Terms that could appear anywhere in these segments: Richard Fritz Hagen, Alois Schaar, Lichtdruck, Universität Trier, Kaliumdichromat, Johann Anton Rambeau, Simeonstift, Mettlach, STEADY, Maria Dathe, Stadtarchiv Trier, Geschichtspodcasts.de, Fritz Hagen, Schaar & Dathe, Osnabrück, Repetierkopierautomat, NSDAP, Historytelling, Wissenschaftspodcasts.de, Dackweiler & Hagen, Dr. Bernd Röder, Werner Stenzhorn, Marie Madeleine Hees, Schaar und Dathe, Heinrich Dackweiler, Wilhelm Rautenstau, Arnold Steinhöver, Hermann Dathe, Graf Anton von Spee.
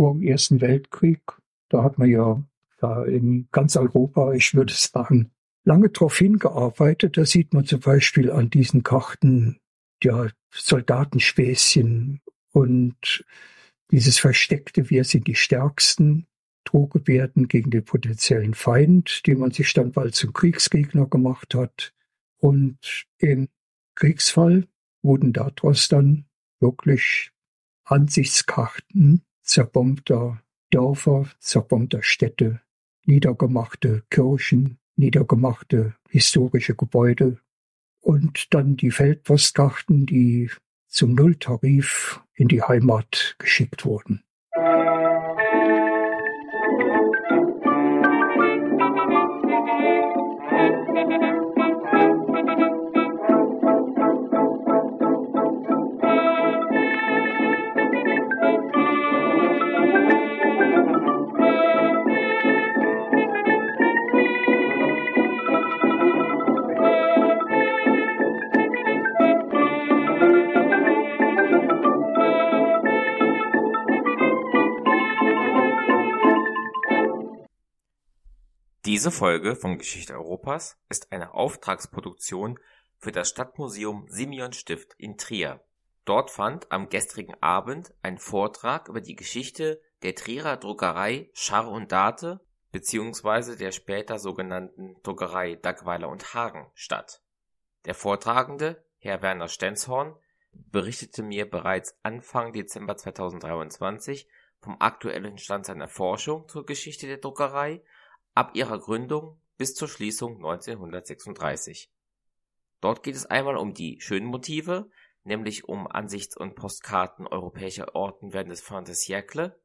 vor dem Ersten Weltkrieg. Da hat man ja in ganz Europa, ich würde sagen, lange darauf hingearbeitet. Da sieht man zum Beispiel an diesen Karten ja Soldatenspäßchen und dieses versteckte Wir sind die Stärksten, Drohgebärden gegen den potenziellen Feind, den man sich dann bald zum Kriegsgegner gemacht hat. Und im Kriegsfall wurden daraus dann wirklich Ansichtskarten zerbombter Dörfer, zerbombter Städte, niedergemachte Kirchen, niedergemachte historische Gebäude und dann die Feldpostkarten, die zum Nulltarif in die Heimat geschickt wurden. Diese Folge von Geschichte Europas ist eine Auftragsproduktion für das Stadtmuseum Simeonstift in Trier. Dort fand am gestrigen Abend ein Vortrag über die Geschichte der Trierer Druckerei Schaar und Dathe bzw. der später sogenannten Druckerei Dackweiler und Hagen statt. Der Vortragende, Herr Werner Stenzhorn, berichtete mir bereits Anfang Dezember 2023 vom aktuellen Stand seiner Forschung zur Geschichte der Druckerei ab ihrer Gründung bis zur Schließung 1936. Dort geht es einmal um die schönen Motive, nämlich um Ansichts- und Postkarten europäischer Orten während des 20. Jahrhunderts,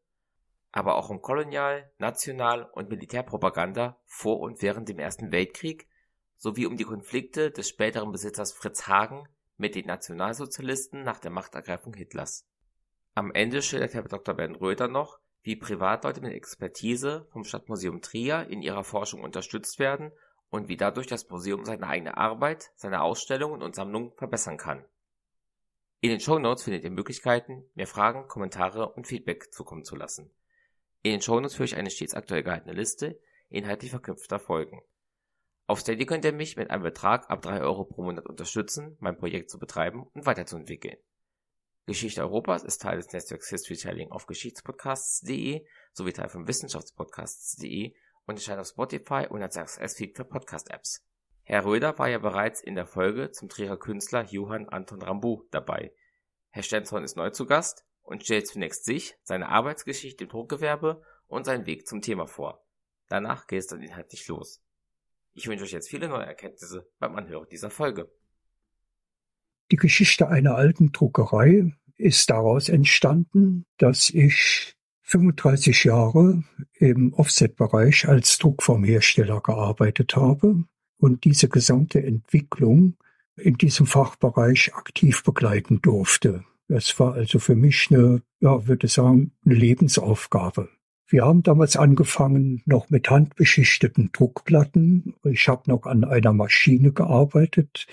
aber auch um Kolonial-, National- und Militärpropaganda vor und während dem Ersten Weltkrieg sowie um die Konflikte des späteren Besitzers Fritz Hagen mit den Nationalsozialisten nach der Machtergreifung Hitlers. Am Ende schildert Herr Dr. Bernd Röder noch, wie Privatleute mit Expertise vom Stadtmuseum Trier in ihrer Forschung unterstützt werden und wie dadurch das Museum seine eigene Arbeit, seine Ausstellungen und Sammlungen verbessern kann. In den Shownotes findet ihr Möglichkeiten, mir Fragen, Kommentare und Feedback zukommen zu lassen. In den Shownotes führe ich eine stets aktuell gehaltene Liste inhaltlich verknüpfter Folgen. Auf Steady könnt ihr mich mit einem Betrag ab 3 Euro pro Monat unterstützen, mein Projekt zu betreiben und weiterzuentwickeln. Geschichte Europas ist Teil des Netzwerks Historytelling auf Geschichtspodcasts.de sowie Teil von Wissenschaftspodcasts.de und erscheint auf Spotify und als RSS-Feed für Podcast-Apps. Herr Röder war ja bereits in der Folge zum Trierer Künstler Johann Anton Rambeau dabei. Herr Stenzhorn ist neu zu Gast und stellt zunächst sich, seine Arbeitsgeschichte im Druckgewerbe und seinen Weg zum Thema vor. Danach geht es dann inhaltlich los. Ich wünsche euch jetzt viele neue Erkenntnisse beim Anhören dieser Folge. Die Geschichte einer alten Druckerei ist daraus entstanden, dass ich 35 Jahre im Offset-Bereich als Druckformhersteller gearbeitet habe und diese gesamte Entwicklung in diesem Fachbereich aktiv begleiten durfte. Das war also für mich eine, ja, würde ich sagen, eine Lebensaufgabe. Wir haben damals angefangen noch mit handbeschichteten Druckplatten. Ich habe noch an einer Maschine gearbeitet,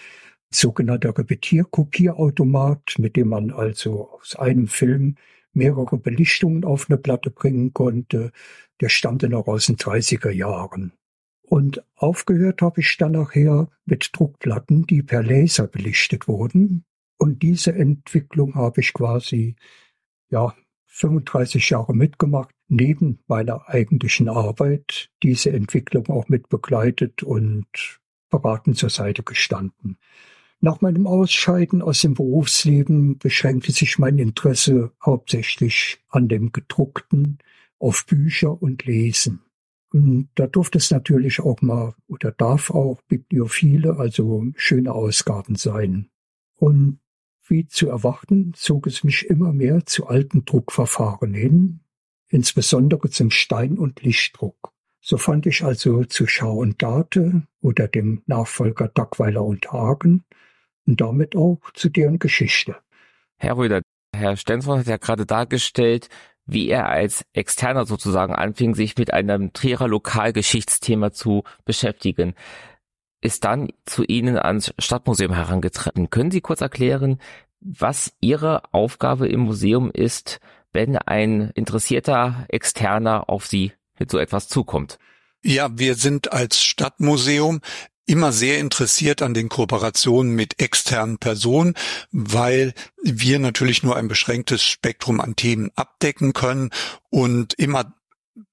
sogenannter Repetierkopierautomat, mit dem man also aus einem Film mehrere Belichtungen auf eine Platte bringen konnte. Der stammte noch aus den 30er Jahren. Und aufgehört habe ich dann nachher mit Druckplatten, die per Laser belichtet wurden. Und diese Entwicklung habe ich quasi 35 Jahre mitgemacht, neben meiner eigentlichen Arbeit, diese Entwicklung auch mit begleitet und beraten zur Seite gestanden. Nach meinem Ausscheiden aus dem Berufsleben beschränkte sich mein Interesse hauptsächlich an dem Gedruckten, auf Bücher und Lesen. Und da durfte es natürlich auch mal oder darf auch Bibliophile, also schöne Ausgaben sein. Und wie zu erwarten, zog es mich immer mehr zu alten Druckverfahren hin, insbesondere zum Stein- und Lichtdruck. So fand ich also zu Schaar und Dathe oder dem Nachfolger Dackweiler und Hagen und damit auch zu deren Geschichte. Herr Röder, Herr Stenzhorn hat ja gerade dargestellt, wie er als Externer sozusagen anfing, sich mit einem Trierer Lokalgeschichtsthema zu beschäftigen. Ist dann zu Ihnen ans Stadtmuseum herangetreten. Können Sie kurz erklären, was Ihre Aufgabe im Museum ist, wenn ein interessierter Externer auf Sie mit so etwas zukommt? Ja, wir sind als Stadtmuseum immer sehr interessiert an den Kooperationen mit externen Personen, weil wir natürlich nur ein beschränktes Spektrum an Themen abdecken können und immer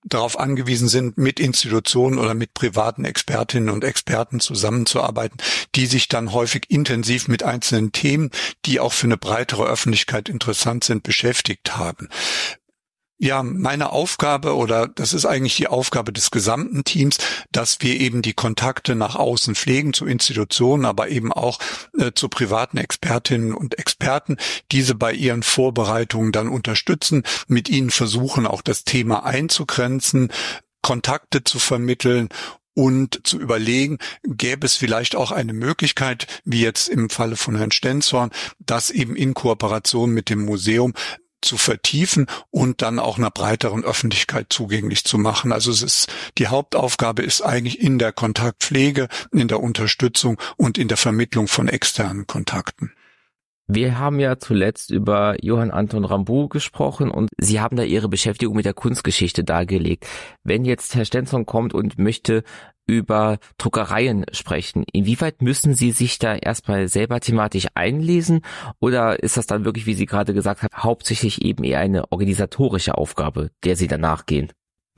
darauf angewiesen sind, mit Institutionen oder mit privaten Expertinnen und Experten zusammenzuarbeiten, die sich dann häufig intensiv mit einzelnen Themen, die auch für eine breitere Öffentlichkeit interessant sind, beschäftigt haben. Ja, meine Aufgabe oder das ist eigentlich die Aufgabe des gesamten Teams, dass wir eben die Kontakte nach außen pflegen zu Institutionen, aber eben auch zu privaten Expertinnen und Experten, diese bei ihren Vorbereitungen dann unterstützen, mit ihnen versuchen, auch das Thema einzugrenzen, Kontakte zu vermitteln und zu überlegen, gäbe es vielleicht auch eine Möglichkeit, wie jetzt im Falle von Herrn Stenzhorn, das eben in Kooperation mit dem Museum zu vertiefen und dann auch einer breiteren Öffentlichkeit zugänglich zu machen. Also es ist, die Hauptaufgabe ist eigentlich in der Kontaktpflege, in der Unterstützung und in der Vermittlung von externen Kontakten. Wir haben ja zuletzt über Johann Anton Rambeau gesprochen und Sie haben da Ihre Beschäftigung mit der Kunstgeschichte dargelegt. Wenn jetzt Herr Stenzhorn kommt und möchte über Druckereien sprechen, inwieweit müssen Sie sich da erstmal selber thematisch einlesen oder ist das dann wirklich, wie Sie gerade gesagt haben, hauptsächlich eben eher eine organisatorische Aufgabe, der Sie danach gehen?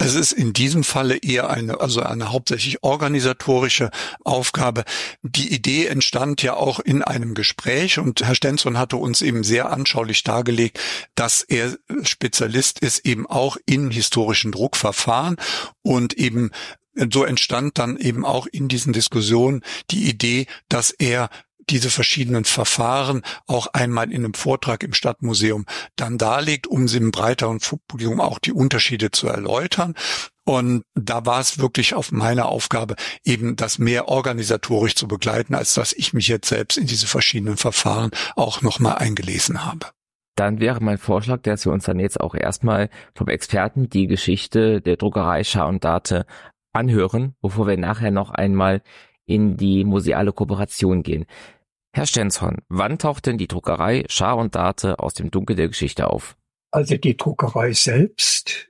Es ist in diesem Falle eher eine hauptsächlich organisatorische Aufgabe. Die Idee entstand ja auch in einem Gespräch und Herr Stenzhorn hatte uns eben sehr anschaulich dargelegt, dass er Spezialist ist eben auch in historischen Druckverfahren und eben so entstand dann eben auch in diesen Diskussionen die Idee, dass er diese verschiedenen Verfahren auch einmal in einem Vortrag im Stadtmuseum dann darlegt, um sie im breiteren Publikum auch die Unterschiede zu erläutern. Und da war es wirklich auf meine Aufgabe, eben das mehr organisatorisch zu begleiten, als dass ich mich jetzt selbst in diese verschiedenen Verfahren auch nochmal eingelesen habe. Dann wäre mein Vorschlag, dass wir uns dann jetzt auch erstmal vom Experten die Geschichte der Druckerei Schaar & Dathe anhören, bevor wir nachher noch einmal in die museale Kooperation gehen. Herr Stenzhorn, wann taucht denn die Druckerei Schaar & Dathe aus dem Dunkel der Geschichte auf? Also die Druckerei selbst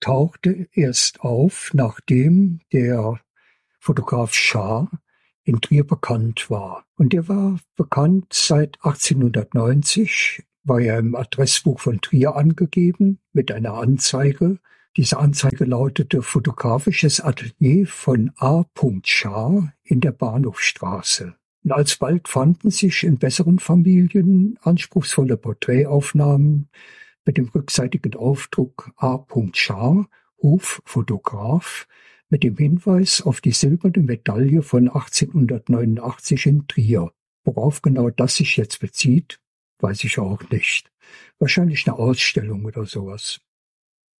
tauchte erst auf, nachdem der Fotograf Schaar in Trier bekannt war. Und er war bekannt seit 1890, war er im Adressbuch von Trier angegeben mit einer Anzeige. Diese Anzeige lautete Fotografisches Atelier von A. Schaar in der Bahnhofstraße. Und alsbald fanden sich in besseren Familien anspruchsvolle Porträtaufnahmen mit dem rückseitigen Aufdruck A. Schaar, Hoffotograf, mit dem Hinweis auf die silberne Medaille von 1889 in Trier. Worauf genau das sich jetzt bezieht, weiß ich auch nicht. Wahrscheinlich eine Ausstellung oder sowas.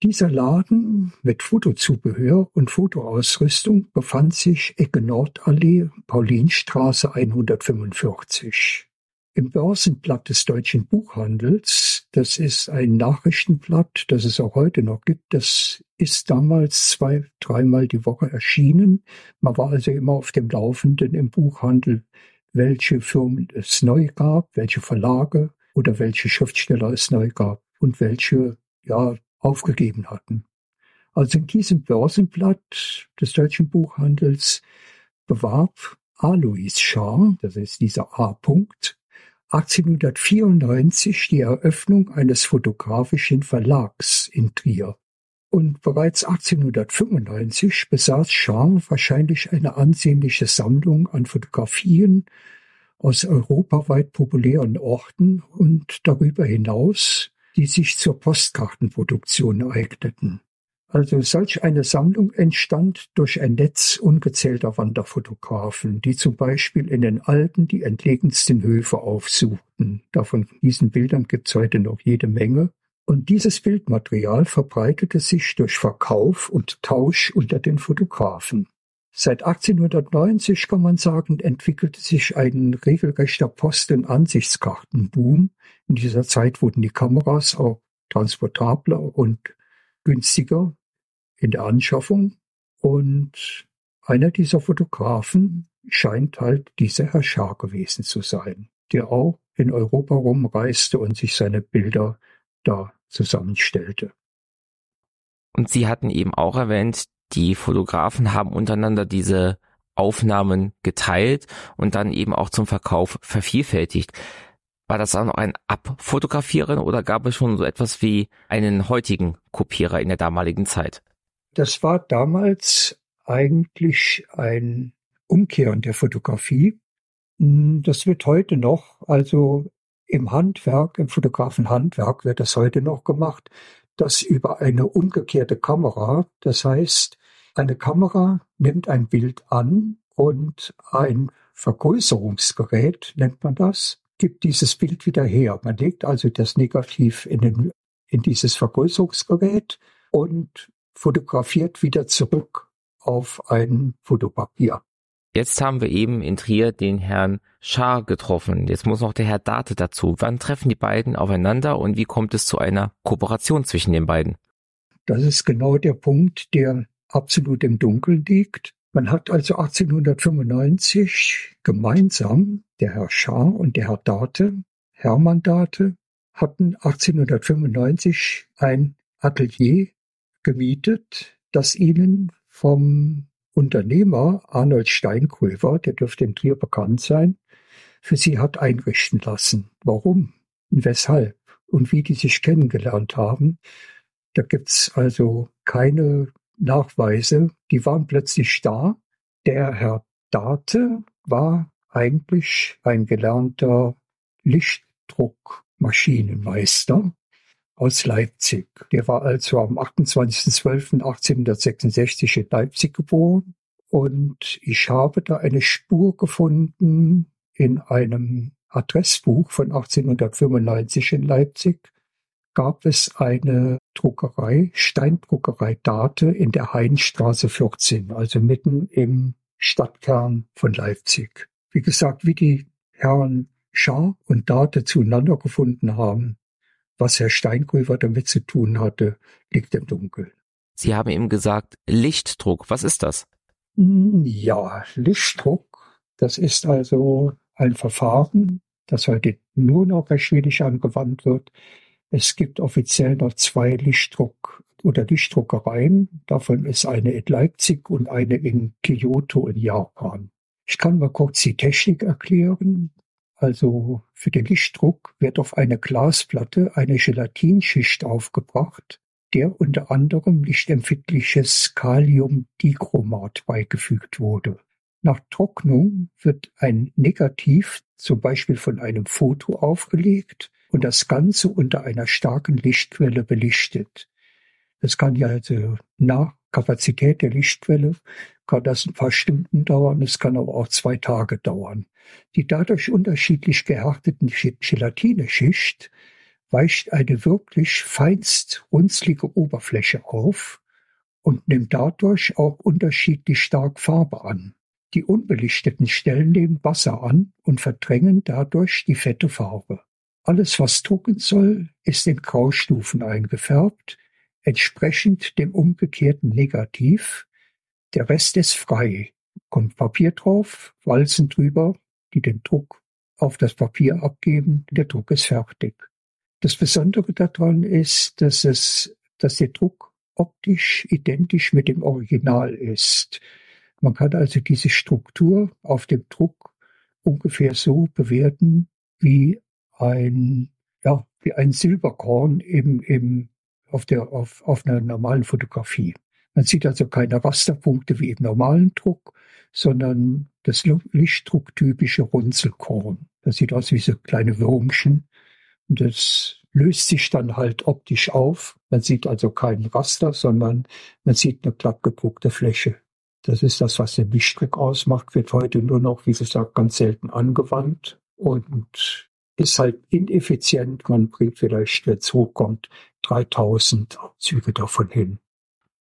Dieser Laden mit Fotozubehör und Fotoausrüstung befand sich Ecke Nordallee, Paulinstraße 145. Im Börsenblatt des Deutschen Buchhandels, das ist ein Nachrichtenblatt, das es auch heute noch gibt, das ist damals 2-3 Mal die Woche erschienen. Man war also immer auf dem Laufenden im Buchhandel, welche Firmen es neu gab, welche Verlage oder welche Schriftsteller es neu gab und welche, ja, aufgegeben hatten. Also in diesem Börsenblatt des Deutschen Buchhandels bewarb Alois Schaar, das ist dieser A. 1894 die Eröffnung eines fotografischen Verlags in Trier. Und bereits 1895 besaß Schaar wahrscheinlich eine ansehnliche Sammlung an Fotografien aus europaweit populären Orten und darüber hinaus, die sich zur Postkartenproduktion eigneten. Also solch eine Sammlung entstand durch ein Netz ungezählter Wanderfotografen, die zum Beispiel in den Alpen die entlegensten Höfe aufsuchten. Davon diesen Bildern gibt es heute noch jede Menge. Und dieses Bildmaterial verbreitete sich durch Verkauf und Tausch unter den Fotografen. Seit 1890, kann man sagen, entwickelte sich ein regelrechter Post- und Ansichtskartenboom. In dieser Zeit wurden die Kameras auch transportabler und günstiger in der Anschaffung. Und einer dieser Fotografen scheint halt dieser Herr Schaar gewesen zu sein, der auch in Europa rumreiste und sich seine Bilder da zusammenstellte. Und Sie hatten eben auch erwähnt, die Fotografen haben untereinander diese Aufnahmen geteilt und dann eben auch zum Verkauf vervielfältigt. War das dann noch ein Abfotografieren oder gab es schon so etwas wie einen heutigen Kopierer in der damaligen Zeit? Das war damals eigentlich ein Umkehren der Fotografie. Das wird heute noch, also im Handwerk, im Fotografenhandwerk wird das heute noch gemacht, das über eine umgekehrte Kamera, das heißt, eine Kamera nimmt ein Bild an und ein Vergrößerungsgerät, nennt man das, gibt dieses Bild wieder her. Man legt also das Negativ in dieses Vergrößerungsgerät und fotografiert wieder zurück auf ein Fotopapier. Jetzt haben wir eben in Trier den Herrn Schaar getroffen. Jetzt muss noch der Herr Dathe dazu. Wann treffen die beiden aufeinander und wie kommt es zu einer Kooperation zwischen den beiden? Das ist genau der Punkt, der absolut im Dunkeln liegt. Man hat also 1895 gemeinsam, der Herr Schaar und der Herr Dathe, Hermann Dathe, hatten 1895 ein Atelier gemietet, das ihnen vom Unternehmer Arnold Steinhöver, der dürfte in Trier bekannt sein, für sie hat einrichten lassen. Warum und weshalb und wie die sich kennengelernt haben, da gibt's also keine Nachweise, die waren plötzlich da. Der Herr Dathe war eigentlich ein gelernter Lichtdruckmaschinenmeister aus Leipzig. Der war also am 28.12.1866 in Leipzig geboren und ich habe da eine Spur gefunden in einem Adressbuch von 1895 in Leipzig. Gab es eine Druckerei, Steindruckerei Dathe in der Hainstraße 14, also mitten im Stadtkern von Leipzig. Wie gesagt, wie die Herren Schaar und Dathe zueinander gefunden haben, was Herr Steinhöver damit zu tun hatte, liegt im Dunkeln. Sie haben eben gesagt, Lichtdruck, was ist das? Ja, Lichtdruck, das ist also ein Verfahren, das heute nur noch recht schwierig angewandt wird. Es gibt offiziell noch 2 Lichtdruck- oder Lichtdruckereien. Davon ist eine in Leipzig und eine in Kyoto in Japan. Ich kann mal kurz die Technik erklären. Also für den Lichtdruck wird auf eine Glasplatte eine Gelatinschicht aufgebracht, der unter anderem lichtempfindliches Kaliumdichromat beigefügt wurde. Nach Trocknung wird ein Negativ, zum Beispiel von einem Foto, aufgelegt und das Ganze unter einer starken Lichtquelle belichtet. Das kann ja also nach Kapazität der Lichtquelle, kann das ein paar Stunden dauern, es kann aber auch 2 Tage dauern. Die dadurch unterschiedlich gehärteten Gelatineschicht weicht eine wirklich feinst runzlige Oberfläche auf und nimmt dadurch auch unterschiedlich stark Farbe an. Die unbelichteten Stellen nehmen Wasser an und verdrängen dadurch die fette Farbe. Alles, was drucken soll, ist in Graustufen eingefärbt, entsprechend dem umgekehrten Negativ. Der Rest ist frei. Kommt Papier drauf, Walzen drüber, die den Druck auf das Papier abgeben, der Druck ist fertig. Das Besondere daran ist, dass der Druck optisch identisch mit dem Original ist. Man kann also diese Struktur auf dem Druck ungefähr so bewerten wie ein Silberkorn auf einer normalen Fotografie. Man sieht also keine Rasterpunkte wie im normalen Druck, sondern das lichtdrucktypische Runzelkorn. Das sieht aus wie so kleine Würmchen. Und das löst sich dann halt optisch auf. Man sieht also keinen Raster, sondern man sieht eine glatt gedruckte Fläche. Das ist das, was den Lichtdruck ausmacht, wird heute nur noch, wie gesagt, ganz selten angewandt und ist halt ineffizient. Man bringt vielleicht, wenn es hochkommt, 3000 Abzüge davon hin.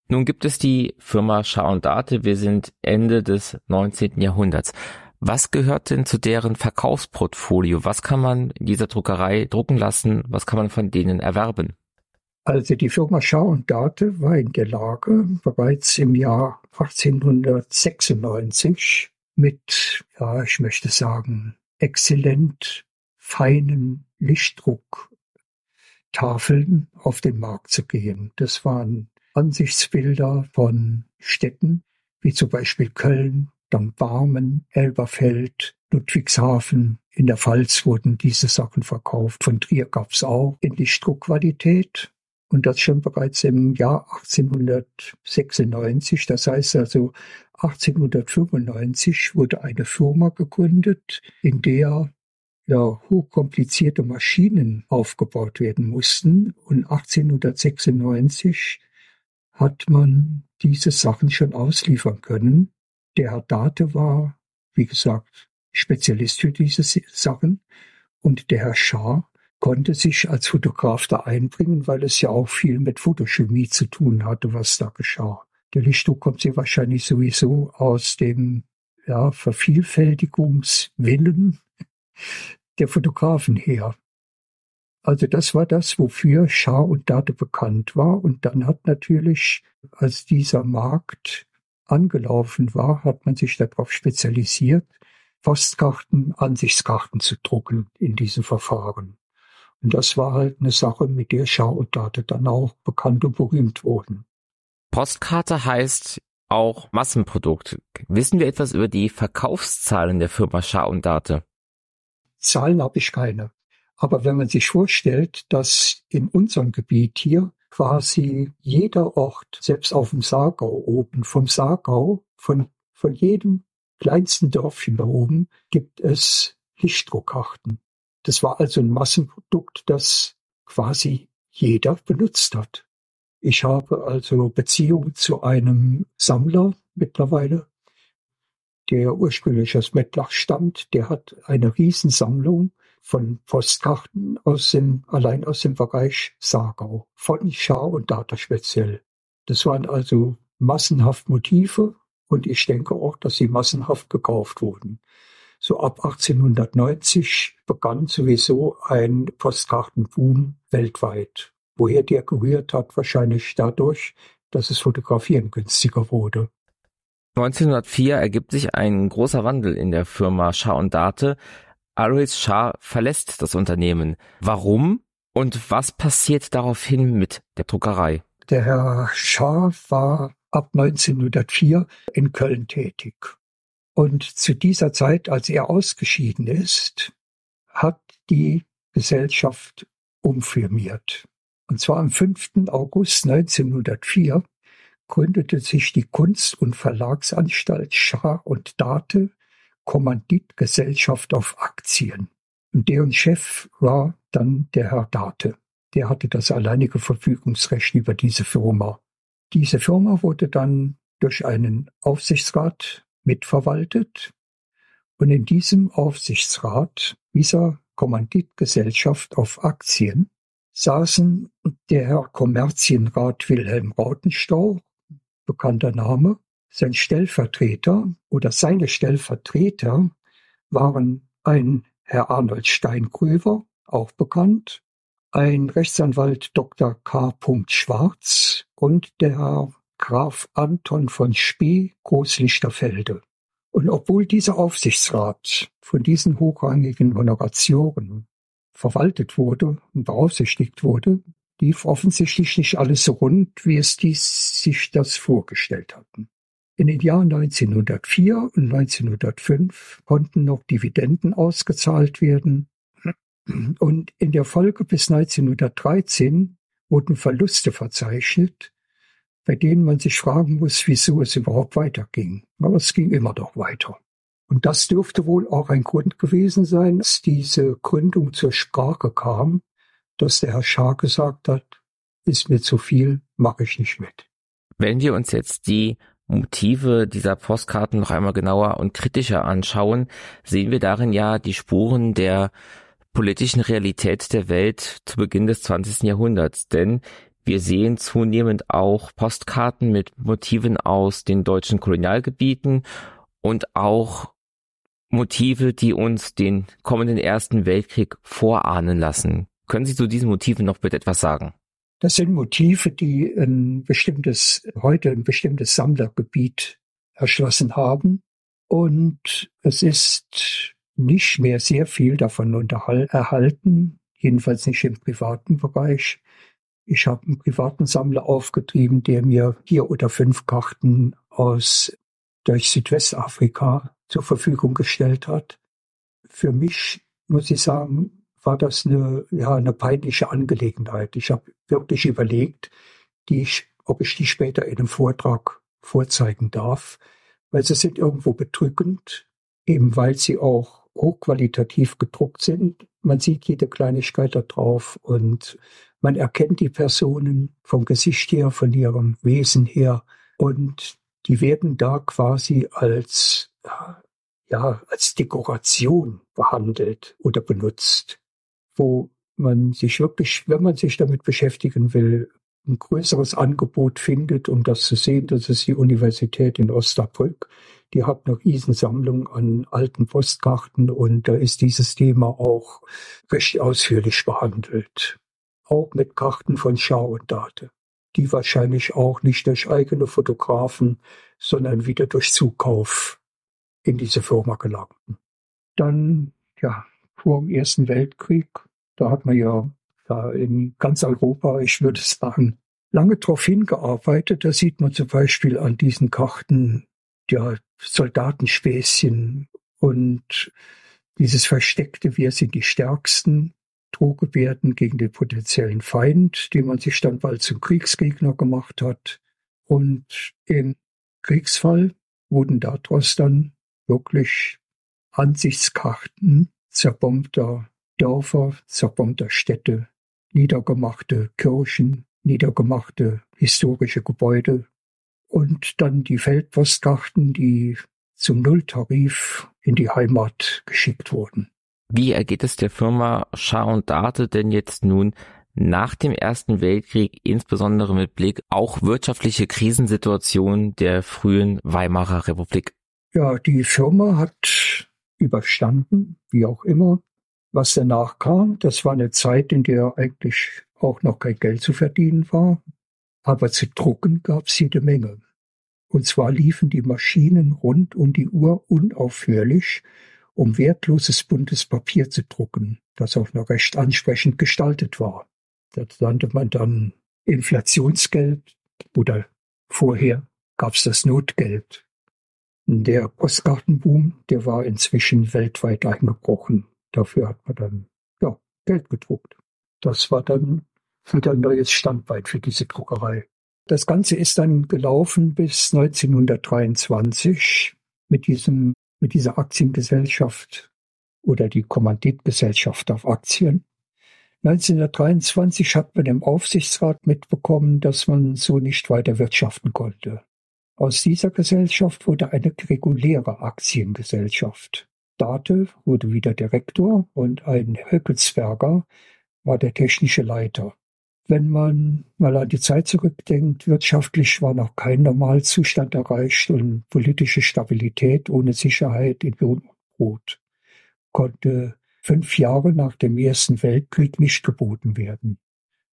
Nun gibt es die Firma Schaar & Dathe. Wir sind Ende des 19. Jahrhunderts. Was gehört denn zu deren Verkaufsportfolio? Was kann man in dieser Druckerei drucken lassen? Was kann man von denen erwerben? Also die Firma Schaar & Dathe war in der Lage, bereits im Jahr 1896 mit, ich möchte sagen, exzellent feinen Lichtdruck Tafeln auf den Markt zu geben. Das waren Ansichtsbilder von Städten, wie zum Beispiel Köln, dann Barmen, Elberfeld, Ludwigshafen. In der Pfalz wurden diese Sachen verkauft. Von Trier gab es auch in die Druckqualität. Und das schon bereits im Jahr 1896. Das heißt also, 1895 wurde eine Firma gegründet, in der hochkomplizierte Maschinen aufgebaut werden mussten. Und 1896 hat man diese Sachen schon ausliefern können. Der Herr Dathe war, wie gesagt, Spezialist für diese Sachen. Und der Herr Schaar konnte sich als Fotograf da einbringen, weil es ja auch viel mit Photochemie zu tun hatte, was da geschah. Der Lichtdruck kommt ja wahrscheinlich sowieso aus dem Vervielfältigungswillen der Fotografen her. Also das war das, wofür Schaar und Dathe bekannt war. Und dann hat natürlich, als dieser Markt angelaufen war, hat man sich darauf spezialisiert, Postkarten, Ansichtskarten zu drucken in diesem Verfahren. Und das war halt eine Sache, mit der Schaar und Dathe dann auch bekannt und berühmt wurden. Postkarte heißt auch Massenprodukt. Wissen wir etwas über die Verkaufszahlen der Firma Schaar und Dathe? Zahlen habe ich keine. Aber wenn man sich vorstellt, dass in unserem Gebiet hier quasi jeder Ort, selbst auf dem Saargau oben, vom Saargau, von jedem kleinsten Dörfchen da oben, gibt es Lichtdruckkarten. Das war also ein Massenprodukt, das quasi jeder benutzt hat. Ich habe also Beziehung zu einem Sammler mittlerweile, der ursprünglich aus Mettlach stammt. Der hat eine Riesensammlung von Postkarten allein aus dem Bereich Saargau, von Schaar und Dathe speziell. Das waren also massenhaft Motive und ich denke auch, dass sie massenhaft gekauft wurden. So ab 1890 begann sowieso ein Postkartenboom weltweit. Woher der gerührt hat, wahrscheinlich dadurch, dass es Fotografieren günstiger wurde. 1904 ergibt sich ein großer Wandel in der Firma Schaar und Dathe. Alois Schaar verlässt das Unternehmen. Warum und was passiert daraufhin mit der Druckerei? Der Herr Schaar war ab 1904 in Köln tätig. Und zu dieser Zeit, als er ausgeschieden ist, hat die Gesellschaft umfirmiert. Und zwar am 5. August 1904 gründete sich die Kunst- und Verlagsanstalt Schar und Dathe Kommanditgesellschaft auf Aktien. Und deren Chef war dann der Herr Dathe. Der hatte das alleinige Verfügungsrecht über diese Firma. Diese Firma wurde dann durch einen Aufsichtsrat mitverwaltet und in diesem Aufsichtsrat dieser Kommanditgesellschaft auf Aktien saßen der Herr Kommerzienrat Wilhelm Rautenstau, bekannter Name, sein Stellvertreter oder seine Stellvertreter waren ein Herr Arnold Steinhöver, auch bekannt, ein Rechtsanwalt Dr. K. Schwarz und der Herr Graf Anton von Spee, Großlichterfelde. Und obwohl dieser Aufsichtsrat von diesen hochrangigen Honoratioren verwaltet wurde und beaufsichtigt wurde, lief offensichtlich nicht alles so rund, wie es sich das vorgestellt hatten. In den Jahren 1904 und 1905 konnten noch Dividenden ausgezahlt werden und in der Folge bis 1913 wurden Verluste verzeichnet, bei denen man sich fragen muss, wieso es überhaupt weiterging. Aber es ging immer noch weiter. Und das dürfte wohl auch ein Grund gewesen sein, dass diese Gründung zur Sprache kam, dass der Herr Schaar gesagt hat, ist mir zu viel, mache ich nicht mit. Wenn wir uns jetzt die Motive dieser Postkarten noch einmal genauer und kritischer anschauen, sehen wir darin ja die Spuren der politischen Realität der Welt zu Beginn des 20. Jahrhunderts. Denn wir sehen zunehmend auch Postkarten mit Motiven aus den deutschen Kolonialgebieten und auch Motive, die uns den kommenden Ersten Weltkrieg vorahnen lassen. Können Sie zu diesen Motiven noch bitte etwas sagen? Das sind Motive, die heute ein bestimmtes Sammlergebiet erschlossen haben. Und es ist nicht mehr sehr viel davon erhalten. jedenfalls nicht im privaten Bereich. Ich habe einen privaten Sammler aufgetrieben, der mir 4 oder 5 Karten aus durch Südwestafrika zur Verfügung gestellt hat. Für mich, muss ich sagen, war das eine peinliche Angelegenheit. Ich habe wirklich überlegt, ob ich die später in einem Vortrag vorzeigen darf, weil sie sind irgendwo bedrückend, eben weil sie auch hochqualitativ gedruckt sind. Man sieht jede Kleinigkeit da drauf und man erkennt die Personen vom Gesicht her, von ihrem Wesen her. Und die werden da quasi als Dekoration behandelt oder benutzt, wo man sich wirklich, wenn man sich damit beschäftigen will, ein größeres Angebot findet, um das zu sehen. Das ist die Universität in Osnabrück. Die hat eine Riesensammlung an alten Postkarten und da ist dieses Thema auch recht ausführlich behandelt. Auch mit Karten von Schaar und Dathe, die wahrscheinlich auch nicht durch eigene Fotografen, sondern wieder durch Zukauf in diese Firma gelangten. Dann, vor dem Ersten Weltkrieg, da hat man in ganz Europa, ich würde sagen, lange darauf hingearbeitet. Da sieht man zum Beispiel an diesen Karten Soldatenspäßchen und dieses versteckte, wir sind die Stärksten, Drohgebärden gegen den potenziellen Feind, den man sich dann bald zum Kriegsgegner gemacht hat. Und im Kriegsfall wurden daraus dann wirklich Ansichtskarten zerbombter Dörfer, zerbombter Städte, niedergemachte Kirchen, niedergemachte historische Gebäude und dann die Feldpostkarten, die zum Nulltarif in die Heimat geschickt wurden. Wie ergeht es der Firma Schaar und Dathe denn jetzt nun nach dem Ersten Weltkrieg, insbesondere mit Blick auch wirtschaftliche Krisensituationen der frühen Weimarer Republik? Ja, die Firma hat überstanden, wie auch immer, was danach kam. Das war eine Zeit, in der eigentlich auch noch kein Geld zu verdienen war. Aber zu drucken gab es jede Menge. Und zwar liefen die Maschinen rund um die Uhr unaufhörlich, um wertloses buntes Papier zu drucken, das auch noch recht ansprechend gestaltet war. Das nannte man dann Inflationsgeld oder vorher gab es das Notgeld. Der Postkartenboom, der war inzwischen weltweit eingebrochen. Dafür hat man dann Geld gedruckt. Das war dann wieder ein neues Standbein für diese Druckerei. Das Ganze ist dann gelaufen bis 1923 mit dieser Aktiengesellschaft oder die Kommanditgesellschaft auf Aktien. 1923 hat man im Aufsichtsrat mitbekommen, dass man so nicht weiter wirtschaften konnte. Aus dieser Gesellschaft wurde eine reguläre Aktiengesellschaft. Dathe wurde wieder Direktor und ein Höckelsberger war der technische Leiter. Wenn man mal an die Zeit zurückdenkt, wirtschaftlich war noch kein Normalzustand erreicht und politische Stabilität ohne Sicherheit in Lohn und Brot konnte 5 Jahre nach dem Ersten Weltkrieg nicht geboten werden.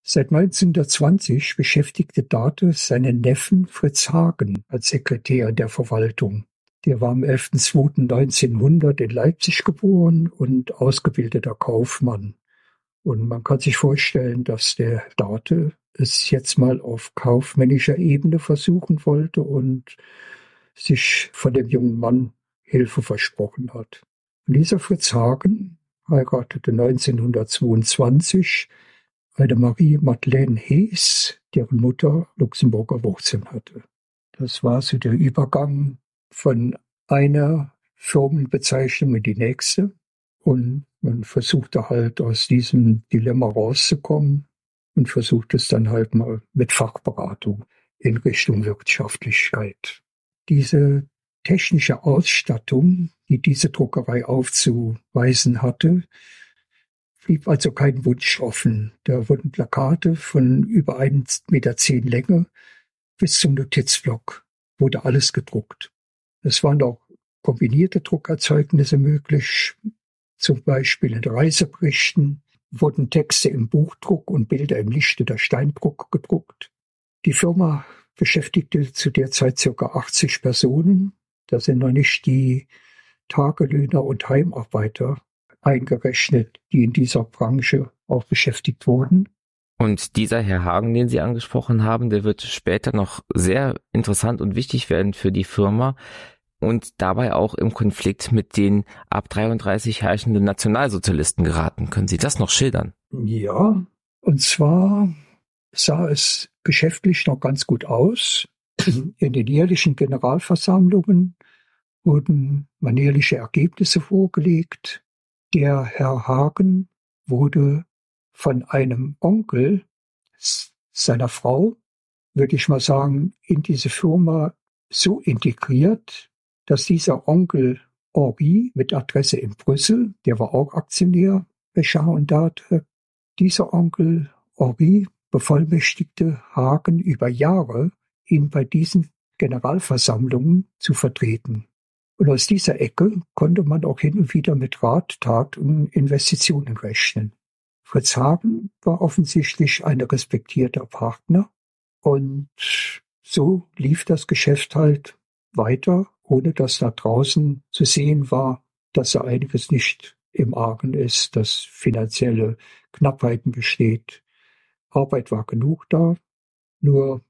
Seit 1920 beschäftigte Dathe seinen Neffen Fritz Hagen als Sekretär der Verwaltung. Der war am 11.02.1900 in Leipzig geboren und ausgebildeter Kaufmann. Und man kann sich vorstellen, dass der Dathe es jetzt mal auf kaufmännischer Ebene versuchen wollte und sich von dem jungen Mann Hilfe versprochen hat. Und dieser Fritz Hagen heiratete 1922 eine Marie Madeleine Hees, deren Mutter Luxemburger Wurzeln hatte. Das war so der Übergang von einer Firmenbezeichnung in die nächste. Und man versuchte halt aus diesem Dilemma rauszukommen und versucht es dann halt mal mit Fachberatung in Richtung Wirtschaftlichkeit. Diese technische Ausstattung, die diese Druckerei aufzuweisen hatte, blieb also kein Wunsch offen. Da wurden Plakate von über 1,10 Meter Länge bis zum Notizblock, wurde alles gedruckt. Es waren auch kombinierte Druckerzeugnisse möglich. Zum Beispiel in Reiseberichten wurden Texte im Buchdruck und Bilder im Lichte der Steindruck gedruckt. Die Firma beschäftigte zu der Zeit ca. 80 Personen. Da sind noch nicht die Tagelöhner und Heimarbeiter eingerechnet, die in dieser Branche auch beschäftigt wurden. Und dieser Herr Hagen, den Sie angesprochen haben, der wird später noch sehr interessant und wichtig werden für die Firma und dabei auch im Konflikt mit den ab 33 herrschenden Nationalsozialisten geraten. Können Sie das noch schildern? Ja, und zwar sah es geschäftlich noch ganz gut aus. In den jährlichen Generalversammlungen wurden manierliche Ergebnisse vorgelegt. Der Herr Hagen wurde von einem Onkel seiner Frau, würde ich mal sagen, in diese Firma so integriert, dass dieser Onkel Henri mit Adresse in Brüssel, der war auch Aktionär bei Schaar und Dathe, dieser Onkel Henri bevollmächtigte Hagen über Jahre, ihn bei diesen Generalversammlungen zu vertreten. Und aus dieser Ecke konnte man auch hin und wieder mit Rat, Tat und Investitionen rechnen. Fritz Hagen war offensichtlich ein respektierter Partner und so lief das Geschäft halt weiter, ohne dass da draußen zu sehen war, dass da einiges nicht im Argen ist, dass finanzielle Knappheiten besteht. Arbeit war genug da, nur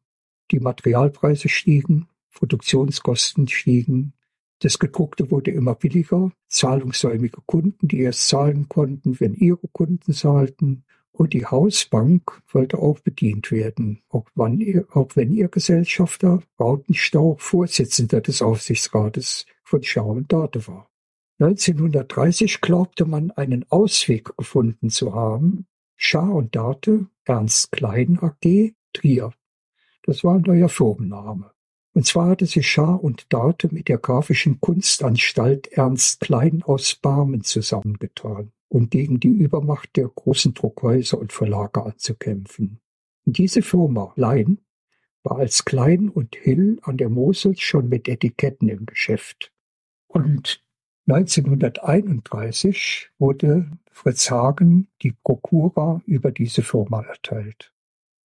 die Materialpreise stiegen, Produktionskosten stiegen, das Gedruckte wurde immer billiger, zahlungssäumige Kunden, die erst zahlen konnten, wenn ihre Kunden zahlten. Und die Hausbank wollte auch bedient werden, auch wenn ihr Gesellschafter Rautenstau Vorsitzender des Aufsichtsrates von Schaar und Dathe war. 1930 glaubte man, einen Ausweg gefunden zu haben. Schaar und Dathe, Ernst Klein AG, Trier. Das war ein neuer Firmenname. Und zwar hatte sich Schaar und Dathe mit der grafischen Kunstanstalt Ernst Klein aus Barmen zusammengetan, um gegen die Übermacht der großen Druckhäuser und Verlage anzukämpfen. Und diese Firma Klein war als Klein und Hill an der Mosel schon mit Etiketten im Geschäft. Und 1931 wurde Fritz Hagen die Prokura über diese Firma erteilt.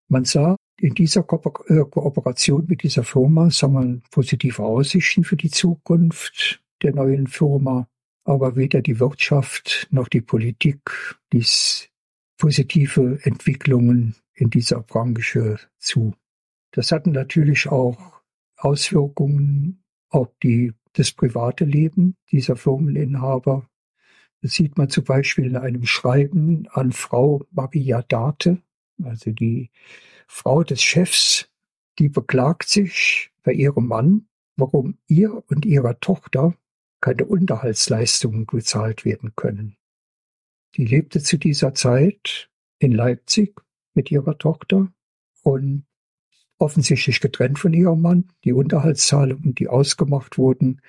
Man sah, in dieser Kooperation mit dieser Firma sah man positive Aussichten für die Zukunft der neuen Firma, aber weder die Wirtschaft noch die Politik ließ positive Entwicklungen in dieser Branche zu. Das hatten natürlich auch Auswirkungen auf das private Leben dieser Firmeninhaber. Das sieht man zum Beispiel in einem Schreiben an Frau Maria Dathe, also die Frau des Chefs, die beklagt sich bei ihrem Mann, warum ihr und ihrer Tochter keine Unterhaltsleistungen gezahlt werden können. Die lebte zu dieser Zeit in Leipzig mit ihrer Tochter und offensichtlich getrennt von ihrem Mann. Die Unterhaltszahlungen, die ausgemacht wurden,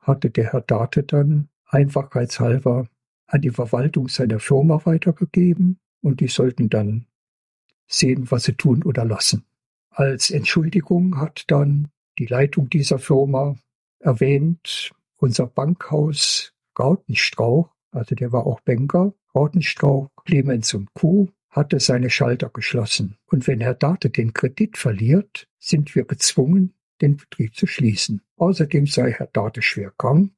hatte der Herr Dathe dann einfachheitshalber an die Verwaltung seiner Firma weitergegeben und die sollten dann sehen, was sie tun oder lassen. Als Entschuldigung hat dann die Leitung dieser Firma erwähnt, unser Bankhaus Rautenstrauch, also der war auch Banker, Rautenstrauch, Clemens & Co. hatte seine Schalter geschlossen. Und wenn Herr Dathe den Kredit verliert, sind wir gezwungen, den Betrieb zu schließen. Außerdem sei Herr Dathe schwer krank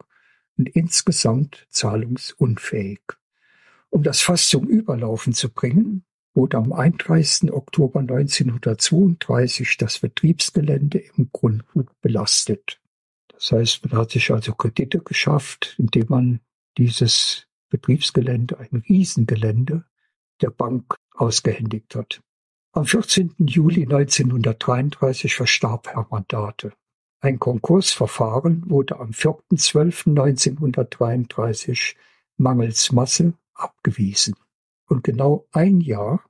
und insgesamt zahlungsunfähig. Um das Fass zum Überlaufen zu bringen, wurde am 31. Oktober 1932 das Betriebsgelände im Grundbuch belastet. Das heißt, man hat sich also Kredite geschafft, indem man dieses Betriebsgelände, ein Riesengelände, der Bank ausgehändigt hat. Am 14. Juli 1933 verstarb Hermann Dathe. Ein Konkursverfahren wurde am 4.12.1933 mangels Masse abgewiesen. Und genau ein Jahr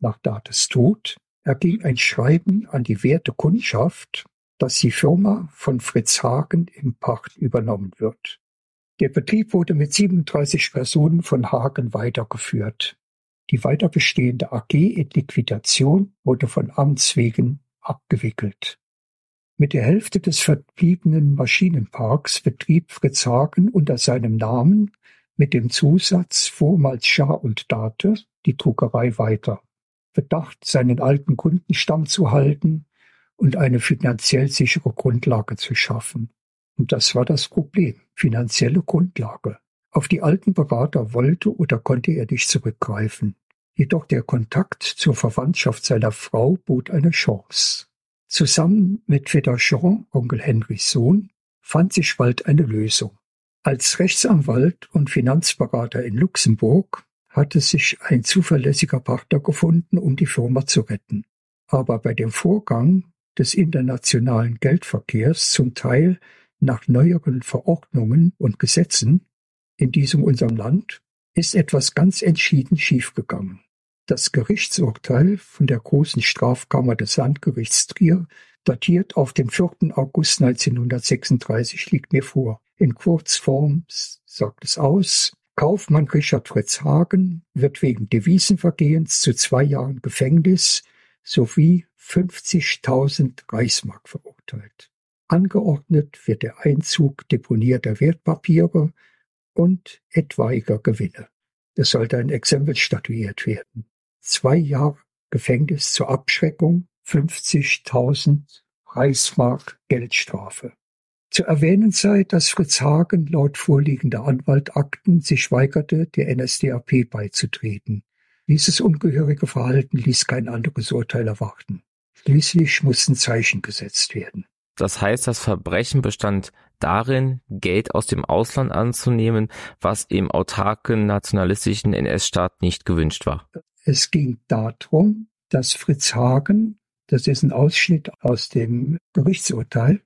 nach Dathes Tod erging ein Schreiben an die werte Kundschaft, dass die Firma von Fritz Hagen in Pacht übernommen wird. Der Betrieb wurde mit 37 Personen von Hagen weitergeführt. Die weiter bestehende AG in Liquidation wurde von Amts wegen abgewickelt. Mit der Hälfte des verbliebenen Maschinenparks betrieb Fritz Hagen unter seinem Namen mit dem Zusatz vormals Schaar und Dathe die Druckerei weiter, bedacht, seinen alten Kundenstamm zu halten und eine finanziell sichere Grundlage zu schaffen. Und das war das Problem, finanzielle Grundlage. Auf die alten Berater wollte oder konnte er nicht zurückgreifen. jedoch der Kontakt zur Verwandtschaft seiner Frau bot eine Chance. Zusammen mit Fedderjean, Onkel Henrys Sohn, fand sich bald eine Lösung. Als Rechtsanwalt und Finanzberater in Luxemburg hatte sich ein zuverlässiger Partner gefunden, um die Firma zu retten. Aber bei dem Vorgang des internationalen Geldverkehrs, zum Teil nach neueren Verordnungen und Gesetzen in diesem unserem Land, ist etwas ganz entschieden schiefgegangen. Das Gerichtsurteil von der Großen Strafkammer des Landgerichts Trier, datiert auf den 4. August 1936, liegt mir vor. In Kurzform sagt es aus: Kaufmann Richard Fritz Hagen wird wegen Devisenvergehens zu 2 Jahren Gefängnis sowie 50.000 Reichsmark verurteilt. Angeordnet wird der Einzug deponierter Wertpapiere und etwaiger Gewinne. Es sollte ein Exempel statuiert werden. 2 Jahre Gefängnis zur Abschreckung, 50.000 Reichsmark Geldstrafe. Zu erwähnen sei, dass Fritz Hagen laut vorliegender Anwaltakten sich weigerte, der NSDAP beizutreten. Dieses ungehörige Verhalten ließ kein anderes Urteil erwarten. Schließlich mussten Zeichen gesetzt werden. Das heißt, das Verbrechen bestand darin, Geld aus dem Ausland anzunehmen, was im autarken nationalistischen NS-Staat nicht gewünscht war. Es ging darum, dass Fritz Hagen, das ist ein Ausschnitt aus dem Gerichtsurteil,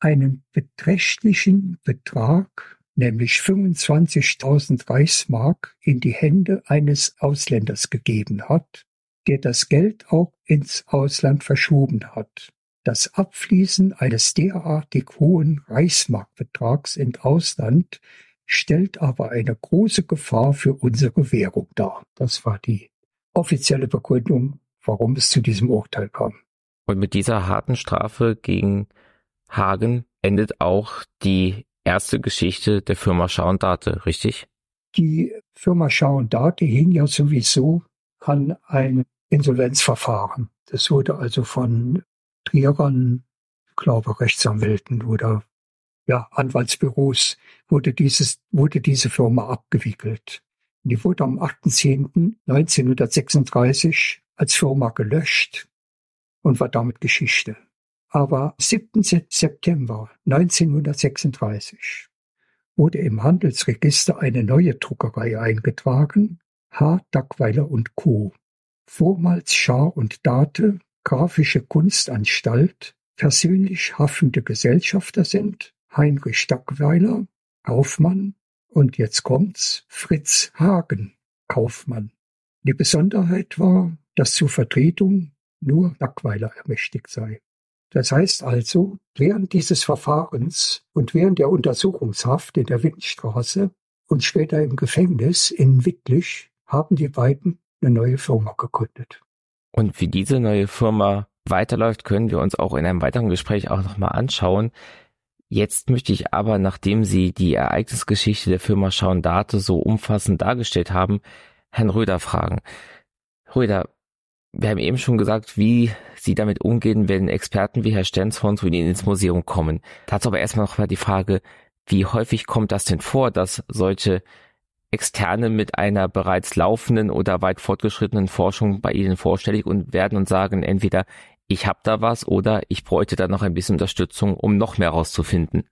einen beträchtlichen Betrag, nämlich 25.000 Reichsmark, in die Hände eines Ausländers gegeben hat, der das Geld auch ins Ausland verschoben hat. Das Abfließen eines derartig hohen Reichsmarkbetrags ins Ausland stellt aber eine große Gefahr für unsere Währung dar. Das war die offizielle Begründung, warum es zu diesem Urteil kam. Und mit dieser harten Strafe gegen Hagen endet auch die erste Geschichte der Firma Schaar und Dathe, richtig? Die Firma Schaar und Dathe hing ja sowieso an einem Insolvenzverfahren. Das wurde also von Trierern, glaube Rechtsanwälten oder Anwaltsbüros, wurde diese Firma abgewickelt. Die wurde am 8.10.1936 als Firma gelöscht und war damit Geschichte. Aber am 7. September 1936 wurde im Handelsregister eine neue Druckerei eingetragen, H. Dackweiler & Co., vormals Schaar und Dathe, Grafische Kunstanstalt, persönlich haftende Gesellschafter sind Heinrich Dackweiler, Kaufmann, und jetzt kommt's, Fritz Hagen, Kaufmann. Die Besonderheit war, dass zur Vertretung nur Dackweiler ermächtigt sei. Das heißt also, während dieses Verfahrens und während der Untersuchungshaft in der Windstraße und später im Gefängnis in Wittlich haben die beiden eine neue Firma gegründet. Und wie diese neue Firma weiterläuft, können wir uns auch in einem weiteren Gespräch auch nochmal anschauen. Jetzt möchte ich aber, nachdem Sie die Ereignisgeschichte der Firma Schaar und Dathe so umfassend dargestellt haben, Herrn Röder fragen. Röder, wir haben eben schon gesagt, wie Sie damit umgehen, wenn Experten wie Herr Stenzhorn zu Ihnen ins Museum kommen. Dazu aber erstmal nochmal die Frage, wie häufig kommt das denn vor, dass solche Externe mit einer bereits laufenden oder weit fortgeschrittenen Forschung bei Ihnen vorstellig und werden und sagen entweder, ich habe da was oder ich bräuchte da noch ein bisschen Unterstützung, um noch mehr rauszufinden?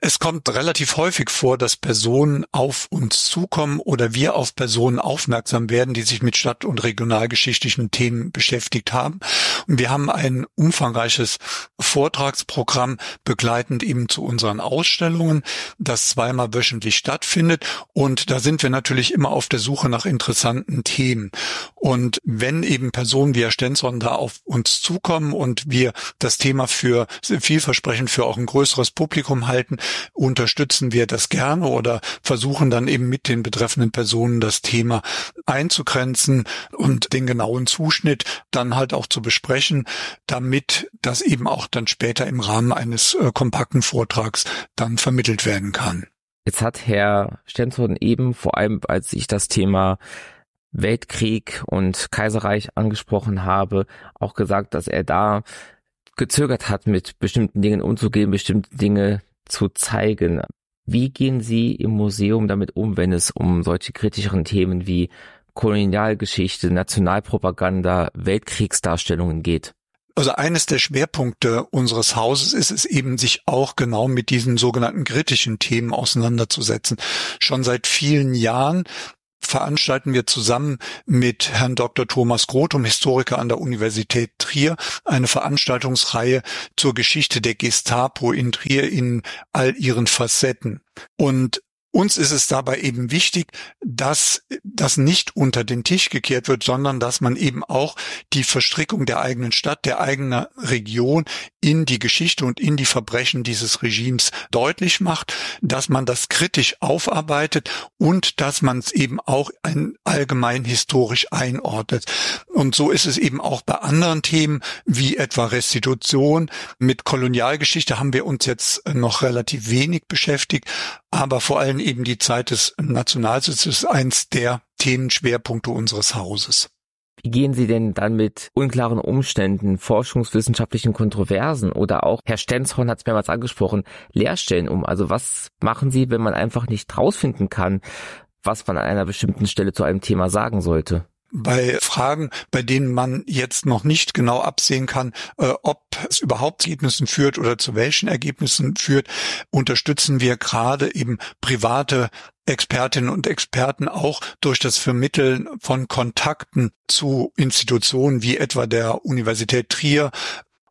Es kommt relativ häufig vor, dass Personen auf uns zukommen oder wir auf Personen aufmerksam werden, die sich mit stadt- und regionalgeschichtlichen Themen beschäftigt haben. Und wir haben ein umfangreiches Vortragsprogramm begleitend eben zu unseren Ausstellungen, das zweimal wöchentlich stattfindet. Und da sind wir natürlich immer auf der Suche nach interessanten Themen. Und wenn eben Personen wie Herr Stenzhorn da auf uns zukommen und wir das Thema für vielversprechend für auch ein größeres Publikum halten, unterstützen wir das gerne oder versuchen dann eben mit den betreffenden Personen das Thema einzugrenzen und den genauen Zuschnitt dann halt auch zu besprechen, damit das eben auch dann später im Rahmen eines kompakten Vortrags dann vermittelt werden kann. Jetzt hat Herr Stenzhorn eben, vor allem als ich das Thema Weltkrieg und Kaiserreich angesprochen habe, auch gesagt, dass er da gezögert hat, mit bestimmten Dingen umzugehen, bestimmte Dinge zu zeigen. Wie gehen Sie im Museum damit um, wenn es um solche kritischeren Themen wie Kolonialgeschichte, Nationalpropaganda, Weltkriegsdarstellungen geht. Also eines der Schwerpunkte unseres Hauses ist es eben, sich auch genau mit diesen sogenannten kritischen Themen auseinanderzusetzen. Schon seit vielen Jahren veranstalten wir zusammen mit Herrn Dr. Thomas Grotum, Historiker an der Universität Trier, eine Veranstaltungsreihe zur Geschichte der Gestapo in Trier in all ihren Facetten. Und uns ist es dabei eben wichtig, dass das nicht unter den Tisch gekehrt wird, sondern dass man eben auch die Verstrickung der eigenen Stadt, der eigenen Region in die Geschichte und in die Verbrechen dieses Regimes deutlich macht, dass man das kritisch aufarbeitet und dass man es eben auch allgemein historisch einordnet. Und so ist es eben auch bei anderen Themen wie etwa Restitution. Mit Kolonialgeschichte haben wir uns jetzt noch relativ wenig beschäftigt, aber vor allem eben die Zeit des Nationalsozialismus ist eins der Themenschwerpunkte unseres Hauses. Wie gehen Sie denn dann mit unklaren Umständen, forschungswissenschaftlichen Kontroversen oder auch, Herr Stenzhorn hat es mehrmals angesprochen, Leerstellen um? Also was machen Sie, wenn man einfach nicht rausfinden kann, was man an einer bestimmten Stelle zu einem Thema sagen sollte? Bei Fragen, bei denen man jetzt noch nicht genau absehen kann, ob es überhaupt zu Ergebnissen führt oder zu welchen Ergebnissen führt, unterstützen wir gerade eben private Expertinnen und Experten auch durch das Vermitteln von Kontakten zu Institutionen wie etwa der Universität Trier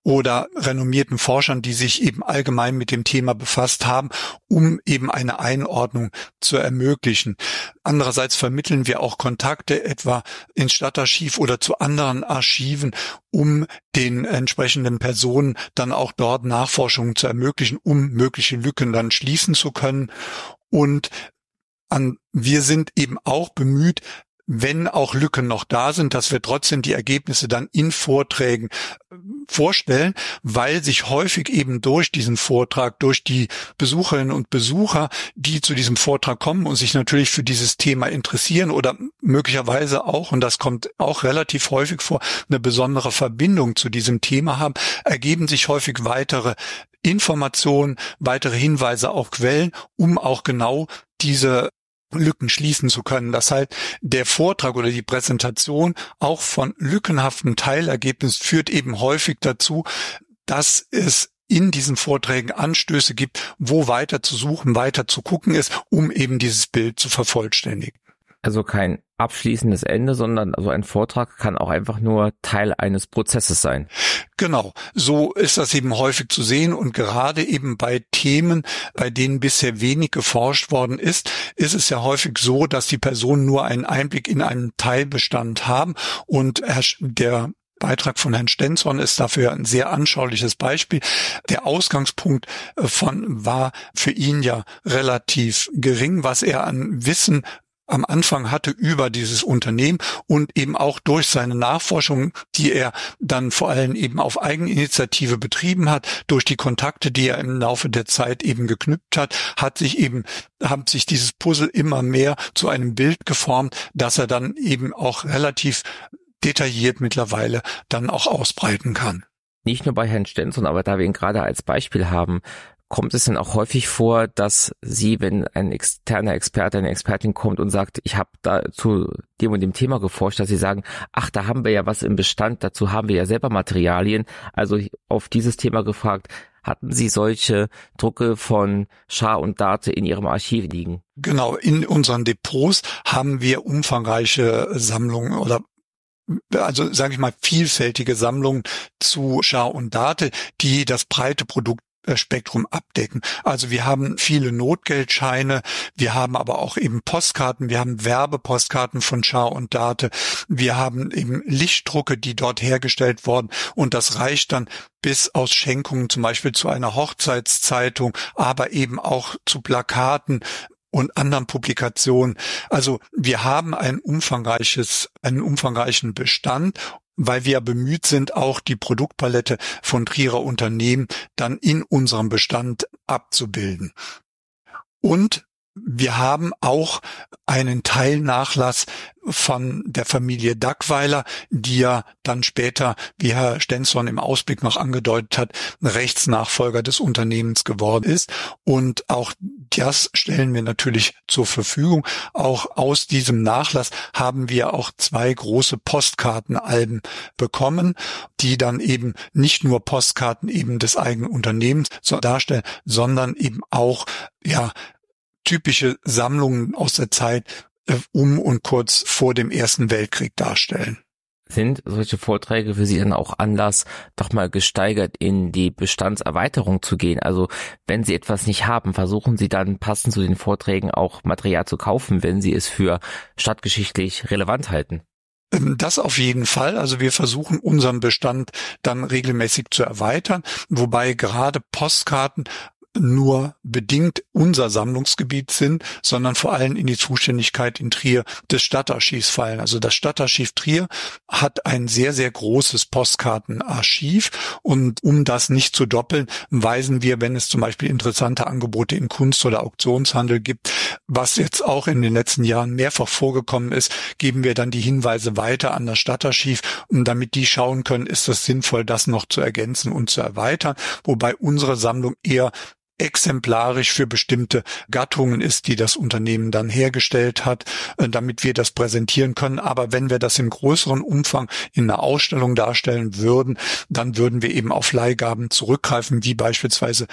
oder renommierten Forschern, die sich eben allgemein mit dem Thema befasst haben, um eben eine Einordnung zu ermöglichen. Andererseits vermitteln wir auch Kontakte etwa ins Stadtarchiv oder zu anderen Archiven, um den entsprechenden Personen dann auch dort Nachforschungen zu ermöglichen, um mögliche Lücken dann schließen zu können. Und wir sind eben auch bemüht, wenn auch Lücken noch da sind, dass wir trotzdem die Ergebnisse dann in Vorträgen vorstellen, weil sich häufig eben durch diesen Vortrag, durch die Besucherinnen und Besucher, die zu diesem Vortrag kommen und sich natürlich für dieses Thema interessieren oder möglicherweise auch, und das kommt auch relativ häufig vor, eine besondere Verbindung zu diesem Thema haben, ergeben sich häufig weitere Informationen, weitere Hinweise auf Quellen, um auch genau diese Lücken schließen zu können, dass halt der Vortrag oder die Präsentation auch von lückenhaften Teilergebnissen führt eben häufig dazu, dass es in diesen Vorträgen Anstöße gibt, wo weiter zu suchen, weiter zu gucken ist, um eben dieses Bild zu vervollständigen. Also kein abschließendes Ende, sondern also ein Vortrag kann auch einfach nur Teil eines Prozesses sein. Genau, so ist das eben häufig zu sehen und gerade eben bei Themen, bei denen bisher wenig geforscht worden ist, ist es ja häufig so, dass die Personen nur einen Einblick in einen Teilbestand haben und der Beitrag von Herrn Stenzhorn ist dafür ein sehr anschauliches Beispiel. Der Ausgangspunkt war für ihn ja relativ gering, was er an Wissen am Anfang hatte über dieses Unternehmen und eben auch durch seine Nachforschung, die er dann vor allem eben auf Eigeninitiative betrieben hat, durch die Kontakte, die er im Laufe der Zeit eben geknüpft hat, hat sich dieses Puzzle immer mehr zu einem Bild geformt, das er dann eben auch relativ detailliert mittlerweile dann auch ausbreiten kann. Nicht nur bei Herrn Stenzhorn, aber da wir ihn gerade als Beispiel haben, kommt es denn auch häufig vor, dass Sie, wenn ein externer Experte, eine Expertin kommt und sagt, ich habe da zu dem und dem Thema geforscht, dass Sie sagen, ach, da haben wir ja was im Bestand, dazu haben wir ja selber Materialien. Also auf dieses Thema gefragt, hatten Sie solche Drucke von Schaar und Dathe in Ihrem Archiv liegen? Genau, in unseren Depots haben wir umfangreiche Sammlungen oder also sage ich mal vielfältige Sammlungen zu Schaar und Dathe, die das breite Produktspektrum abdecken. Also wir haben viele Notgeldscheine, wir haben aber auch eben Postkarten, wir haben Werbepostkarten von Schaar und Dathe, wir haben eben Lichtdrucke, die dort hergestellt wurden und das reicht dann bis aus Schenkungen zum Beispiel zu einer Hochzeitszeitung, aber eben auch zu Plakaten und anderen Publikationen. Also wir haben einen umfangreichen Bestand, weil wir bemüht sind, auch die Produktpalette von Trierer Unternehmen dann in unserem Bestand abzubilden. Und Wir haben auch einen Teilnachlass von der Familie Dackweiler, die ja dann später, wie Herr Stenzhorn im Ausblick noch angedeutet hat, Rechtsnachfolger des Unternehmens geworden ist. Und auch das stellen wir natürlich zur Verfügung. Auch aus diesem Nachlass haben wir auch 2 große Postkartenalben bekommen, die dann eben nicht nur Postkarten eben des eigenen Unternehmens darstellen, sondern eben auch, ja, typische Sammlungen aus der Zeit um und kurz vor dem Ersten Weltkrieg darstellen. Sind solche Vorträge für Sie dann auch Anlass, doch mal gesteigert in die Bestandserweiterung zu gehen? Also wenn Sie etwas nicht haben, versuchen Sie dann passend zu den Vorträgen auch Material zu kaufen, wenn Sie es für stadtgeschichtlich relevant halten? Das auf jeden Fall. Also wir versuchen, unseren Bestand dann regelmäßig zu erweitern, wobei gerade Postkarten nur bedingt unser Sammlungsgebiet sind, sondern vor allem in die Zuständigkeit in Trier des Stadtarchivs fallen. Also das Stadtarchiv Trier hat ein sehr, sehr großes Postkartenarchiv und um das nicht zu doppeln, weisen wir, wenn es zum Beispiel interessante Angebote in Kunst- oder Auktionshandel gibt, was jetzt auch in den letzten Jahren mehrfach vorgekommen ist, geben wir dann die Hinweise weiter an das Stadtarchiv, um damit die schauen können, ist es sinnvoll, das noch zu ergänzen und zu erweitern, wobei unsere Sammlung eher exemplarisch für bestimmte Gattungen ist, die das Unternehmen dann hergestellt hat, damit wir das präsentieren können. Aber wenn wir das im größeren Umfang in einer Ausstellung darstellen würden, dann würden wir eben auf Leihgaben zurückgreifen, wie beispielsweise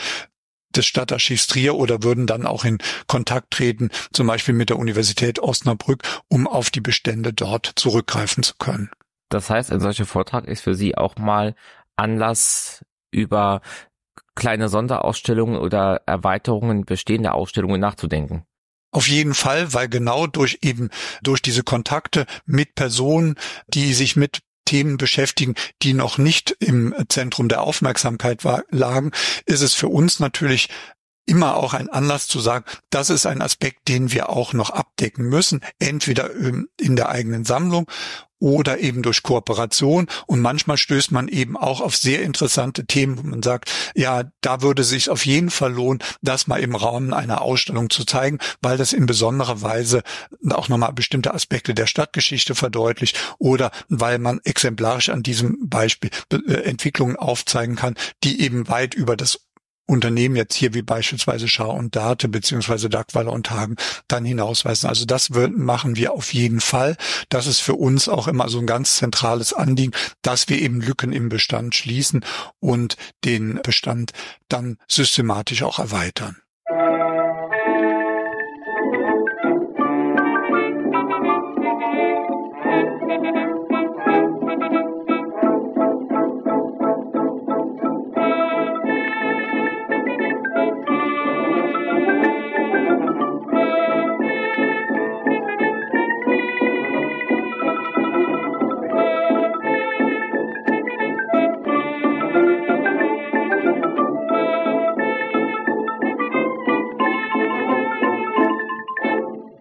des Stadtarchivs Trier, oder würden dann auch in Kontakt treten, zum Beispiel mit der Universität Osnabrück, um auf die Bestände dort zurückgreifen zu können. Das heißt, ein solcher Vortrag ist für Sie auch mal Anlass, über kleine Sonderausstellungen oder Erweiterungen bestehender Ausstellungen nachzudenken. Auf jeden Fall, weil genau durch diese Kontakte mit Personen, die sich mit Themen beschäftigen, die noch nicht im Zentrum der Aufmerksamkeit lagen, ist es für uns natürlich immer auch ein Anlass zu sagen, das ist ein Aspekt, den wir auch noch abdecken müssen, entweder in der eigenen Sammlung oder eben durch Kooperation. Und manchmal stößt man eben auch auf sehr interessante Themen, wo man sagt, ja, da würde es sich auf jeden Fall lohnen, das mal im Rahmen einer Ausstellung zu zeigen, weil das in besonderer Weise auch nochmal bestimmte Aspekte der Stadtgeschichte verdeutlicht oder weil man exemplarisch an diesem Beispiel Entwicklungen aufzeigen kann, die eben weit über das Unternehmen jetzt hier wie beispielsweise Schaar und Dathe beziehungsweise Dackweiler und Hagen dann hinausweisen. Also das machen wir auf jeden Fall. Das ist für uns auch immer so ein ganz zentrales Anliegen, dass wir eben Lücken im Bestand schließen und den Bestand dann systematisch auch erweitern.